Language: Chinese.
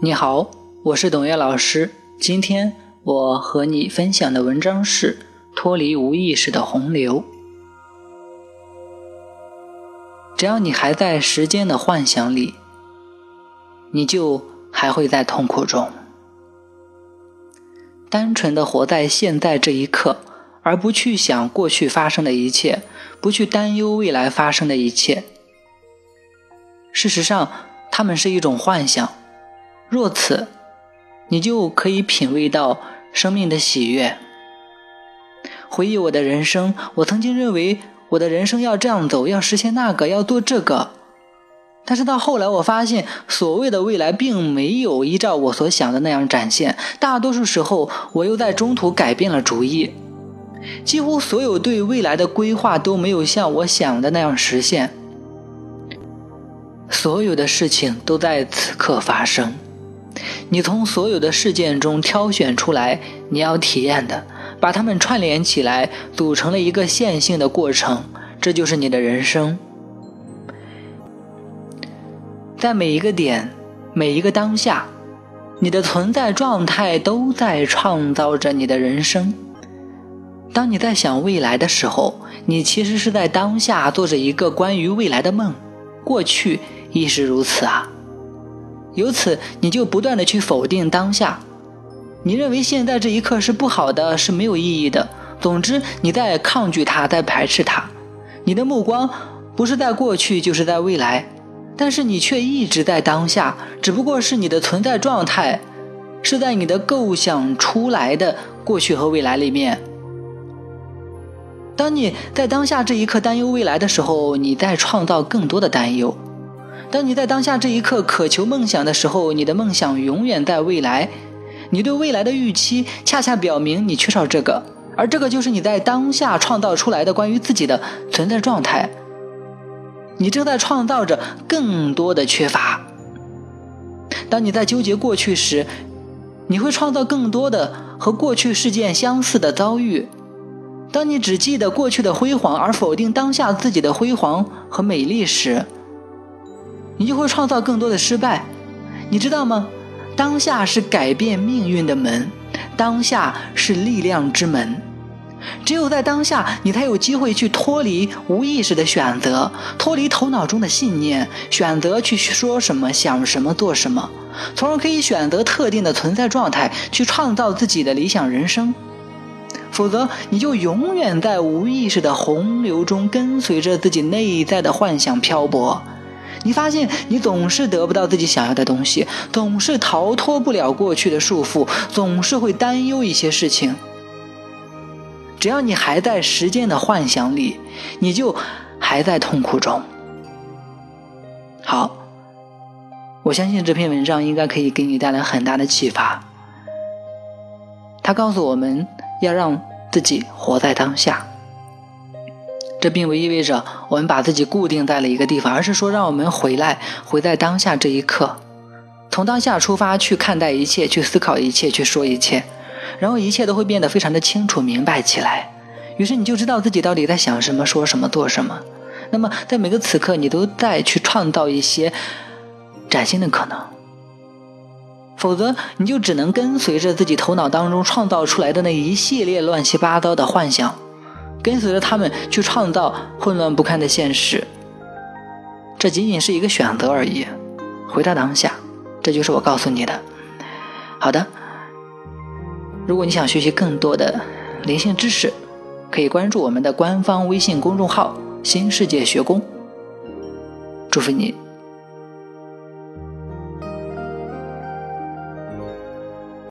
你好，我是董月老师。今天我和你分享的文章是脱离无意识的洪流。只要你还在时间的幻想里，你就还会在痛苦中。单纯的活在现在这一刻，而不去想过去发生的一切，不去担忧未来发生的一切。事实上，它们是一种幻想。若此，你就可以品味到生命的喜悦。回忆我的人生，我曾经认为我的人生要这样走，要实现那个，要做这个。但是到后来我发现，所谓的未来并没有依照我所想的那样展现，大多数时候我又在中途改变了主意。几乎所有对未来的规划都没有像我想的那样实现。所有的事情都在此刻发生。你从所有的事件中挑选出来你要体验的，把它们串联起来，组成了一个线性的过程，这就是你的人生。在每一个点，每一个当下，你的存在状态都在创造着你的人生。当你在想未来的时候，你其实是在当下做着一个关于未来的梦，过去亦是如此啊。由此你就不断地去否定当下，你认为现在这一刻是不好的，是没有意义的，总之你在抗拒它，在排斥它。你的目光不是在过去就是在未来，但是你却一直在当下，只不过是你的存在状态是在你的构想出来的过去和未来里面。当你在当下这一刻担忧未来的时候，你在创造更多的担忧。当你在当下这一刻渴求梦想的时候，你的梦想永远在未来。你对未来的预期恰恰表明你缺少这个，而这个就是你在当下创造出来的关于自己的存在状态。你正在创造着更多的缺乏。当你在纠结过去时，你会创造更多的和过去事件相似的遭遇。当你只记得过去的辉煌，而否定当下自己的辉煌和美丽时，你就会创造更多的失败。你知道吗？当下是改变命运的门，当下是力量之门。只有在当下，你才有机会去脱离无意识的选择，脱离头脑中的信念，选择去说什么、想什么、做什么，从而可以选择特定的存在状态，去创造自己的理想人生。否则你就永远在无意识的洪流中跟随着自己内在的幻想漂泊。你发现你总是得不到自己想要的东西，总是逃脱不了过去的束缚，总是会担忧一些事情。只要你还在时间的幻想里，你就还在痛苦中。好，我相信这篇文章应该可以给你带来很大的启发。它告诉我们要让自己活在当下，这并不意味着我们把自己固定在了一个地方，而是说让我们回在当下这一刻，从当下出发去看待一切，去思考一切，去说一切，然后一切都会变得非常的清楚明白起来。于是你就知道自己到底在想什么，说什么，做什么。那么在每个此刻，你都在去创造一些崭新的可能。否则你就只能跟随着自己头脑当中创造出来的那一系列乱七八糟的幻想，跟随着他们去创造混乱不堪的现实。这仅仅是一个选择而已，回到当下，这就是我告诉你的。好的，如果你想学习更多的灵性知识，可以关注我们的官方微信公众号“新世界学宫”。祝福你。